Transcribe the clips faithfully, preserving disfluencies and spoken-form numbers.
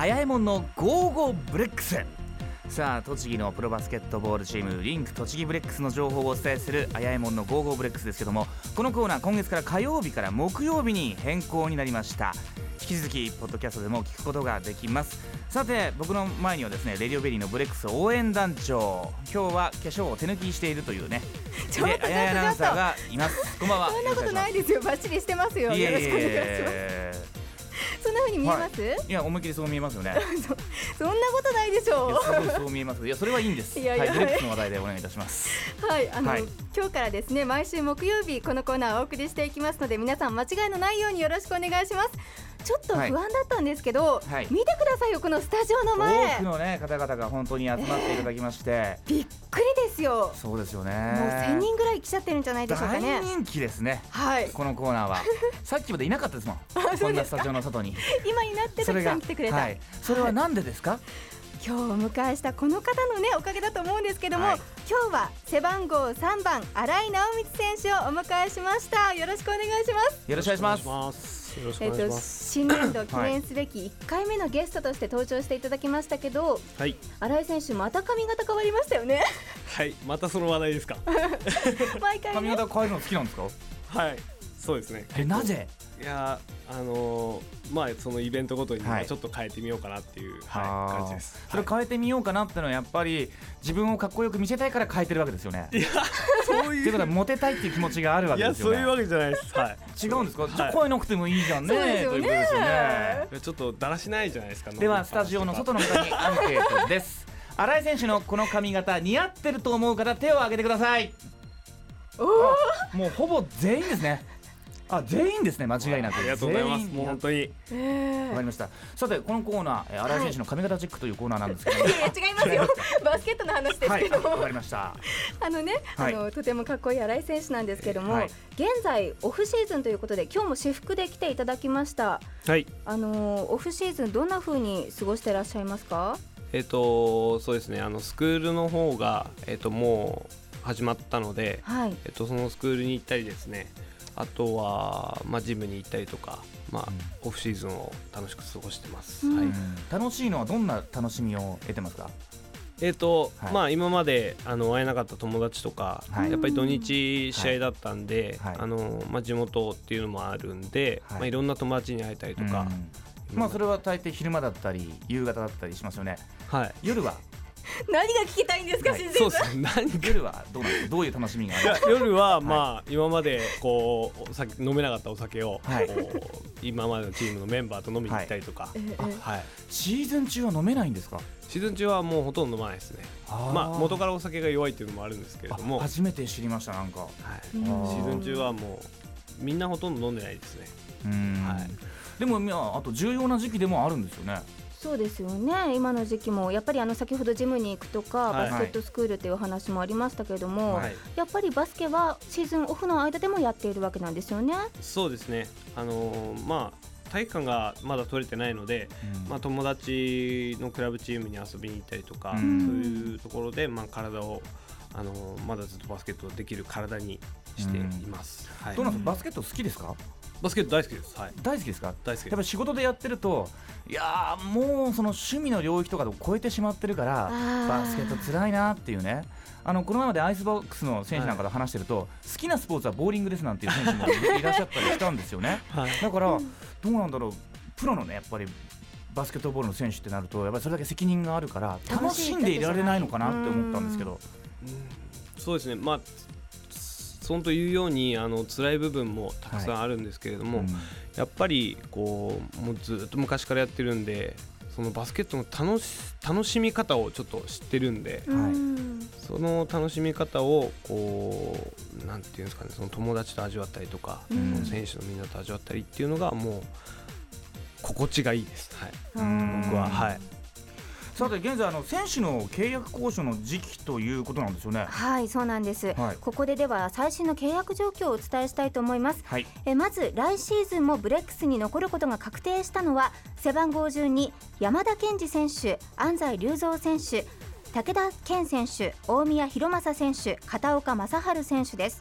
あやえもんのゴーゴーブレックス。さあ栃木のプロバスケットボールチームリンク栃木ブレックスの情報をお伝えするあやえもんのゴーゴーブレックスですけども、このコーナー今月から火曜日から木曜日に変更になりました。引き続きポッドキャストでも聞くことができます。さて僕の前にはですねレディオベリーのブレックス応援団長、今日は化粧を手抜きしているというねちょっとちょっとちょっとアナウンサーがいます。こんばんは。そんなことないですよ、バッチリしてますよ、よろしくお願いします。そんな風に見えます、はい、いや思いっきりそう見えますよねそ, そんなことないでしょう。いやそう見えます。いやそれはいいんです。いやいや、はい、ブレックスの話題でお願いいたしますはいあの、はい、今日からですね毎週木曜日このコーナーをお送りしていきますので、皆さん間違いのないようによろしくお願いします。ちょっと不安だったんですけど、はい、見てくださいよこのスタジオの前、多くの、ね、方々が本当に集まっていただきまして、えー、びっくりですよ。そうですよね、もうせんにんぐらい来ちゃってるんじゃないでしょうかね。大人気ですね、はい、このコーナーはさっきまでいなかったですもんこんなスタジオの外に今になってたくさん来てくれた、はい、それはなんでですか、はい、今日お迎えしたこの方の、ね、おかげだと思うんですけども、はい、今日は背番号さんばん荒井直光選手をお迎えしました。よろしくお願いします。よろしくお願いします。えー、と新年度記念すべきいっかいめのゲストとして登場していただきましたけど、はい、新井選手また髪型変わりましたよねはいまたその話題ですか毎回、ね、髪型変えるの好きなんですかはいそうですね。えなぜいやあのー、まあそのイベントごとにちょっと変えてみようかなっていう、はいはい、感じです。それ変えてみようかなってのはやっぱり自分をかっこよく見せたいから変えてるわけですよね。いやそういうということはモテたいっていう気持ちがあるわけですよね。いやそういうわけじゃないです、はい、違うんですか、はい、じゃあ変えなくてもいいじゃんね。そうですよね、ということですよね。ちょっとだらしないじゃないですか。ではスタジオの外の方にアンケートです新井選手のこの髪型似合ってると思う方手を挙げてください。おもうほぼ全員ですねあ全員ですね間違いなく。ありがとうございます。もう本当にわ、えー、かりました。さてこのコーナー新井選手の髪型チェックというコーナーなんですけど、はい、いや違いますよバスケットの話ですけども、はい、わかりましたあのね、はい、あのとてもかっこいい新井選手なんですけども、はい、現在オフシーズンということで今日も私服で来ていただきました、はい、あのオフシーズンどんな風に過ごしていらっしゃいますか。えーとそうですねあのスクールの方が、えーともう始まったので、はい、えーとそのスクールに行ったりですね、あとは、まあ、ジムに行ったりとか、まあうん、オフシーズンを楽しく過ごしてます、うんはいうん、楽しいのはどんな楽しみを得てますか。えーとはいまあ、今まであの会えなかった友達とか、はい、やっぱり土日試合だったんで、はいはいあのまあ、地元っていうのもあるんで、はいまあ、いろんな友達に会えたりとか、うんまあ、それは大抵昼間だったり夕方だったりしますよね、はい、夜は何が聞きたいんですか、はい、そうですね何夜はどう、どういう楽しみがあるんですか。夜は、まあはい、今までこうお酒飲めなかったお酒を、はい、今までのチームのメンバーと飲みに行ったりとか、はいはい、シーズン中は飲めないんですか。シーズン中はもうほとんど飲まないですね。あ、まあ、元からお酒が弱いっていうのもあるんですけれども、初めて知りましたなんか、はい、シーズン中はもうみんなほとんど飲んでないですね。うん、はい、でも、まあ、あと重要な時期でもあるんですよね。そうですよね。今の時期もやっぱりあの先ほどジムに行くとか、はい、バスケットスクールというお話もありましたけれども、はい、やっぱりバスケはシーズンオフの間でもやっているわけなんですよね。そうですね、あのーまあ、体育館がまだ取れてないので、うんまあ、友達のクラブチームに遊びに行ったりとか、うん、そういうところで、まあ、体を、あのー、まだずっとバスケットできる体にしています、うんはい、どうなんですか、バスケット好きですか。バスケット大好きです、はい、大好きですか。大好きです。やっぱり仕事でやってるといやもうその趣味の領域とかを超えてしまってるからバスケットつらいなっていうね。あのこの前までアイスボックスの選手なんかと話してると、はい、好きなスポーツはボーリングですなんていう選手もいらっしゃったりしたんですよね、はい、だからどうなんだろうプロのねやっぱりバスケットボールの選手ってなるとやっぱりそれだけ責任があるから楽しんでいられないのかなって思ったんですけど。うんそうですね、まあそうというようにあの辛い部分もたくさんあるんですけれども、はいうん、やっぱりこうもうずっと昔からやってるんでそのバスケットの楽 し, 楽しみ方をちょっと知ってるんで、はい、その楽しみ方をこうなんていうんですかねその友達と味わったりとか、うん、選手のみんなと味わったりっていうのがもう心地がいいです、はい、僕は、はいさて現在あの選手の契約交渉の時期ということなんですよね。はいそうなんです、はい、ここででは最新の契約状況をお伝えしたいと思います、はい、えまず来シーズンもブレックスに残ることが確定したのは背番号じゅうに山田健二選手、安西龍三選手、武田健選手、大宮博正選手、片岡正治選手です。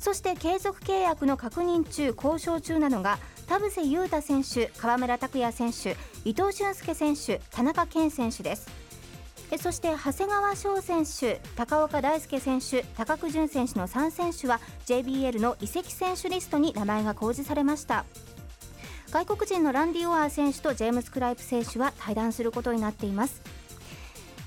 そして継続契約の確認中交渉中なのが田臥勇太選手、河村拓也選手、伊藤俊介選手、田中健選手です。そして長谷川翔選手、高岡大輔選手、高久潤選手のさん選手は ジェイビーエル の移籍選手リストに名前が公示されました。外国人のランディ・オアー選手とジェームス・クライプ選手は対談することになっています。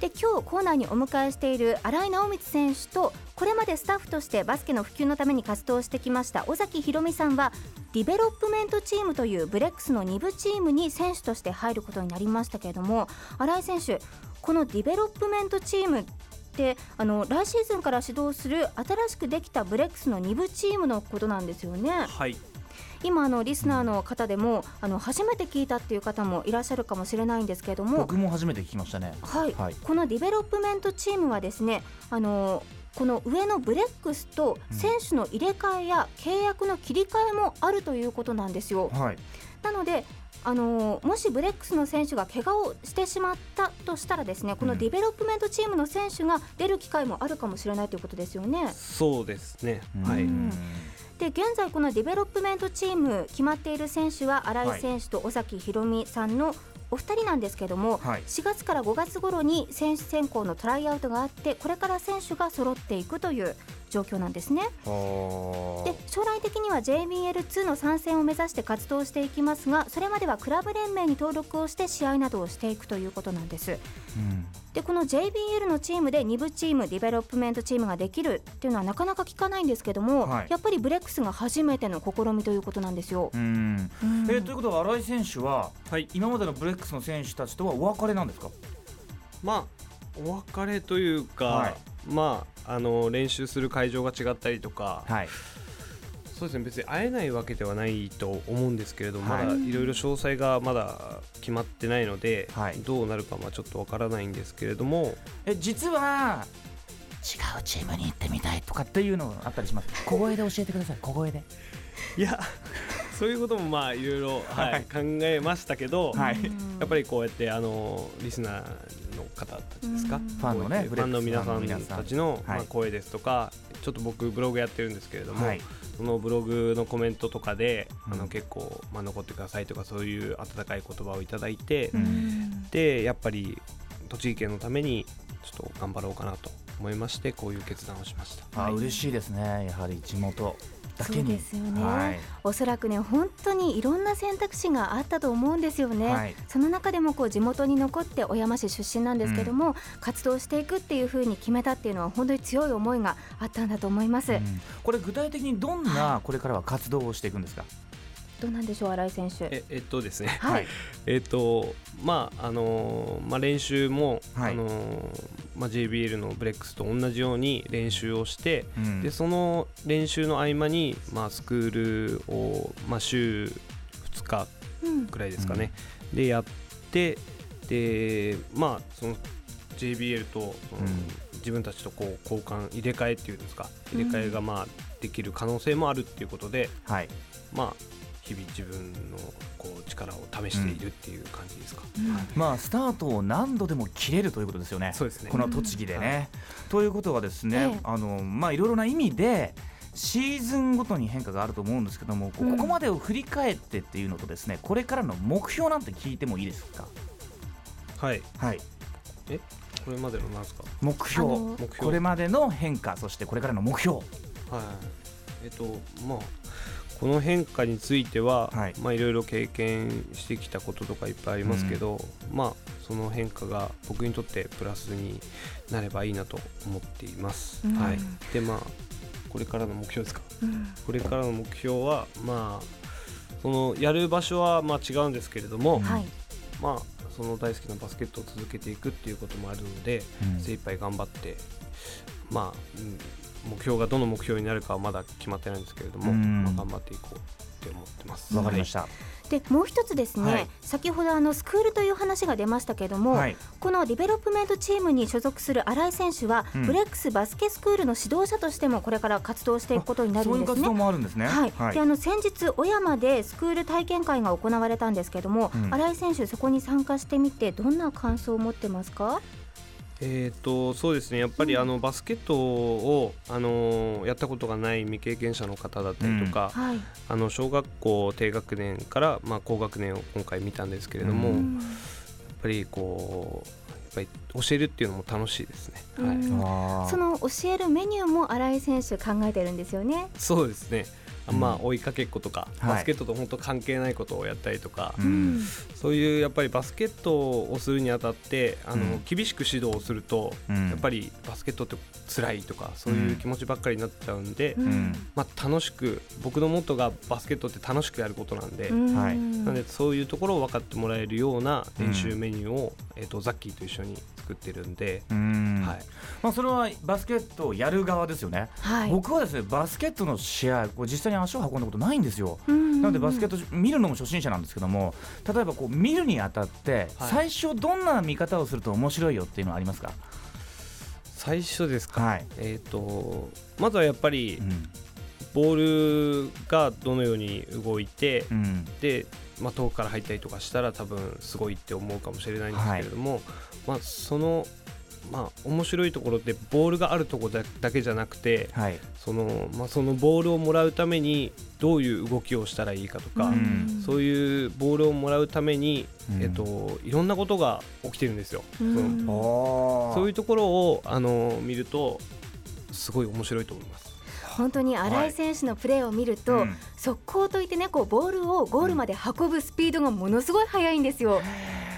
で、今日コーナーにお迎えしている新井直光選手と、これまでスタッフとしてバスケの普及のために活動してきました尾崎博美さんは、ディベロップメントチームというブレックスのに部チームに選手として入ることになりましたけれども、新井選手、このディベロップメントチームってあの来シーズンから始動する新しくできたブレックスのに部チームのことなんですよね。はい、今あのリスナーの方でもあの初めて聞いたっていう方もいらっしゃるかもしれないんですけれども、僕も初めて聞きましたね。はい、はい、このディベロップメントチームはですね、あのこの上のブレックスと選手の入れ替えや契約の切り替えもあるということなんですよ、はい、なのであのもしブレックスの選手が怪我をしてしまったとしたらですね、このディベロップメントチームの選手が出る機会もあるかもしれないということですよね。そうですね、はい。で、現在このディベロップメントチーム決まっている選手は新井選手と尾崎博美さんのお二人なんですけども、はい、しがつからごがつ頃に選手選考のトライアウトがあって、これから選手が揃っていくという状況なんですね。で、将来的には ジェイビーエルツー の参戦を目指して活動していきますが、それまではクラブ連盟に登録をして試合などをしていくということなんです、うん、で、この ジェイビーエル のチームでに部チーム、ディベロップメントチームができるっていうのはなかなか聞かないんですけども、はい、やっぱりブレックスが初めての試みということなんですよ。うん、うん、えー、ということは新井選手は、はい、今までのブレックスの選手たちとはお別れなんですか？まあお別れというか、はい、まあ、あの練習する会場が違ったりとか、はい、そうですね、別に会えないわけではないと思うんですけれども、はい、まだいろいろ詳細がまだ決まってないので、はい、どうなるかはちょっとわからないんですけれども、え、実は違うチームに行ってみたいとかっていうのがあったりします？小声で教えてください、小声で。いや、そういうこともまあいろいろ、はいはい、考えましたけど、はい、やっぱりこうやってあのリスナーの方たちですか、ファンのね、ファンの皆さんたちのまあ声ですとか、ちょっと僕ブログやってるんですけれども、はい、そのブログのコメントとかで、うん、あの結構、まあ、残ってくださいとか、そういう温かい言葉をいただいて、うん、でやっぱり栃木県のためにちょっと頑張ろうかなと思いまして、こういう決断をしました。あ、嬉しいですね、やはり地元だけに。そうですよね、はい、おそらくね、本当にいろんな選択肢があったと思うんですよね、はい、その中でもこう地元に残って小山市出身なんですけども、うん、活動していくっていう風に決めたっていうのは本当に強い思いがあったんだと思います、うん、これ具体的にどんなこれからは活動をしていくんですか？どうなんでしょう、新井選手。え、えっとですね、はい、えっとまああのー、まあ練習も、はい、あのーまあ、ジェイビーエル のブレックスと同じように練習をして、うん、でその練習の合間に、まあ、スクールを、まあ、週ふつかくらいですかね、うん、でやってで、まあその ジェイビーエル とその、うん、自分たちとこう交換入れ替えっていうんですか、入れ替えがまあできる可能性もあるっていうことで、うん、はい、まあ日々自分のこう力を試しているっていう感じですか、うん、はい、まあ、スタートを何度でも切れるということですよね。そうですね、この栃木でね、うん、ということはですね、あの、まあ、いろいろな意味でシーズンごとに変化があると思うんですけども、ここまでを振り返ってっていうのとですね、これからの目標なんて聞いてもいいですか？はい、はい、え、これまでの何ですか？目標、あのー、これまでの変化、そしてこれからの目標。はい、えっとまあこの変化については、はい、まあ、いろいろ経験してきたこととかいっぱいありますけど、うん、まあ、その変化が僕にとってプラスになればいいなと思っています、うん、はい、でまあ、これからの目標ですか、うん、これからの目標は、まあ、そのやる場所はまあ違うんですけれども、うん、まあ、その大好きなバスケットを続けていくっていうこともあるので、うん、精一杯頑張って、まあ、うん、目標がどの目標になるかはまだ決まってないんですけれども、まあ、頑張っていこうって思ってます。わかりました、はい。でもう一つですね、はい、先ほどあのスクールという話が出ましたけども、はい、このディベロップメントチームに所属する新井選手は、うん、ブレックスバスケスクールの指導者としてもこれから活動していくことになるんですね。そういう活動もあるんですね、はいはい。であの先日小山でスクール体験会が行われたんですけども、うん、新井選手そこに参加してみてどんな感想を持ってますか？えーと、そうですね、やっぱり、うん、あのバスケットを、あのー、やったことがない未経験者の方だったりとか、うんはい、あの小学校低学年から、まあ、高学年を今回見たんですけれども、うん、やっぱりこうやっぱり教えるっていうのも楽しいですね、はい、その教えるメニューも新井選手考えてるんですよね。そうですね、まあ、追いかけっことか、うん、バスケットと本当関係ないことをやったりとか、はい、そういうやっぱりバスケットをするにあたってあの、うん、厳しく指導をすると、うん、やっぱりバスケットって辛いとかそういう気持ちばっかりになっちゃうんで、うんまあ、楽しく僕のモットーがバスケットって楽しくやることなんで、うん、なのでそういうところを分かってもらえるような練習メニューを、うんえー、とザッキーと一緒に作ってるんで、うんはいまあ、それはバスケットをやる側ですよね、はい、僕はですねバスケットの試合これ実際に足を運んだことないんですよ。なのでバスケット見るのも初心者なんですけども、例えばこう見るにあたって最初どんな見方をすると面白いよっていうのはありますか？最初ですか、はいえー、とまずはやっぱり、うん、ボールがどのように動いて、うんでまあ、遠くから入ったりとかしたら多分すごいって思うかもしれないんですけれども、はいまあ、そのまあ、面白いところってボールがあるところだけじゃなくて、はいそのまあ、そのボールをもらうためにどういう動きをしたらいいかとか、うん、そういうボールをもらうために、うんえっと、いろんなことが起きてるんですよ、うん、そ, そういうところをあの見るとすごい面白いと思います。本当に新井選手のプレーを見ると、はいうん、速攻といってねこうボールをゴールまで運ぶスピードがものすごい速いんですよ、うん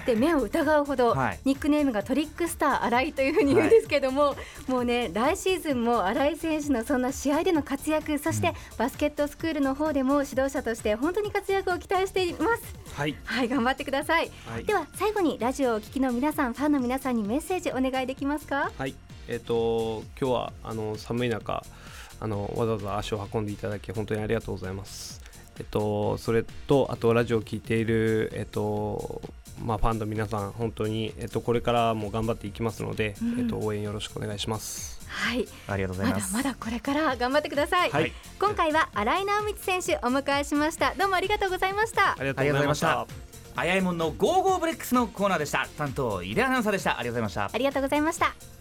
で目を疑うほど、はい、ニックネームがトリックスター新井というふうに言うんですけども、はい、もうね来シーズンも新井選手のそんな試合での活躍、そして、うん、バスケットスクールの方でも指導者として本当に活躍を期待しています。はい、はい、頑張ってください、はい、では最後にラジオをお聞きの皆さん、ファンの皆さんにメッセージお願いできますか？はい、えーと、今日はあの寒い中あのわざわざ足を運んでいただき本当にありがとうございます。えっと、それとあとラジオを聞いている、えっとまあ、ファンの皆さん本当に、えっと、これからも頑張っていきますので、うんえっと、応援よろしくお願いします。はい、ありがとうございます。まだまだこれから頑張ってください、はい、今回は新井直道選手お迎えしました。どうもありがとうございました。ありがとうございました。あやいもんのゴーゴーブレックスのコーナーでした。担当井出アナウンサーでした。ありがとうございました。ありがとうございました。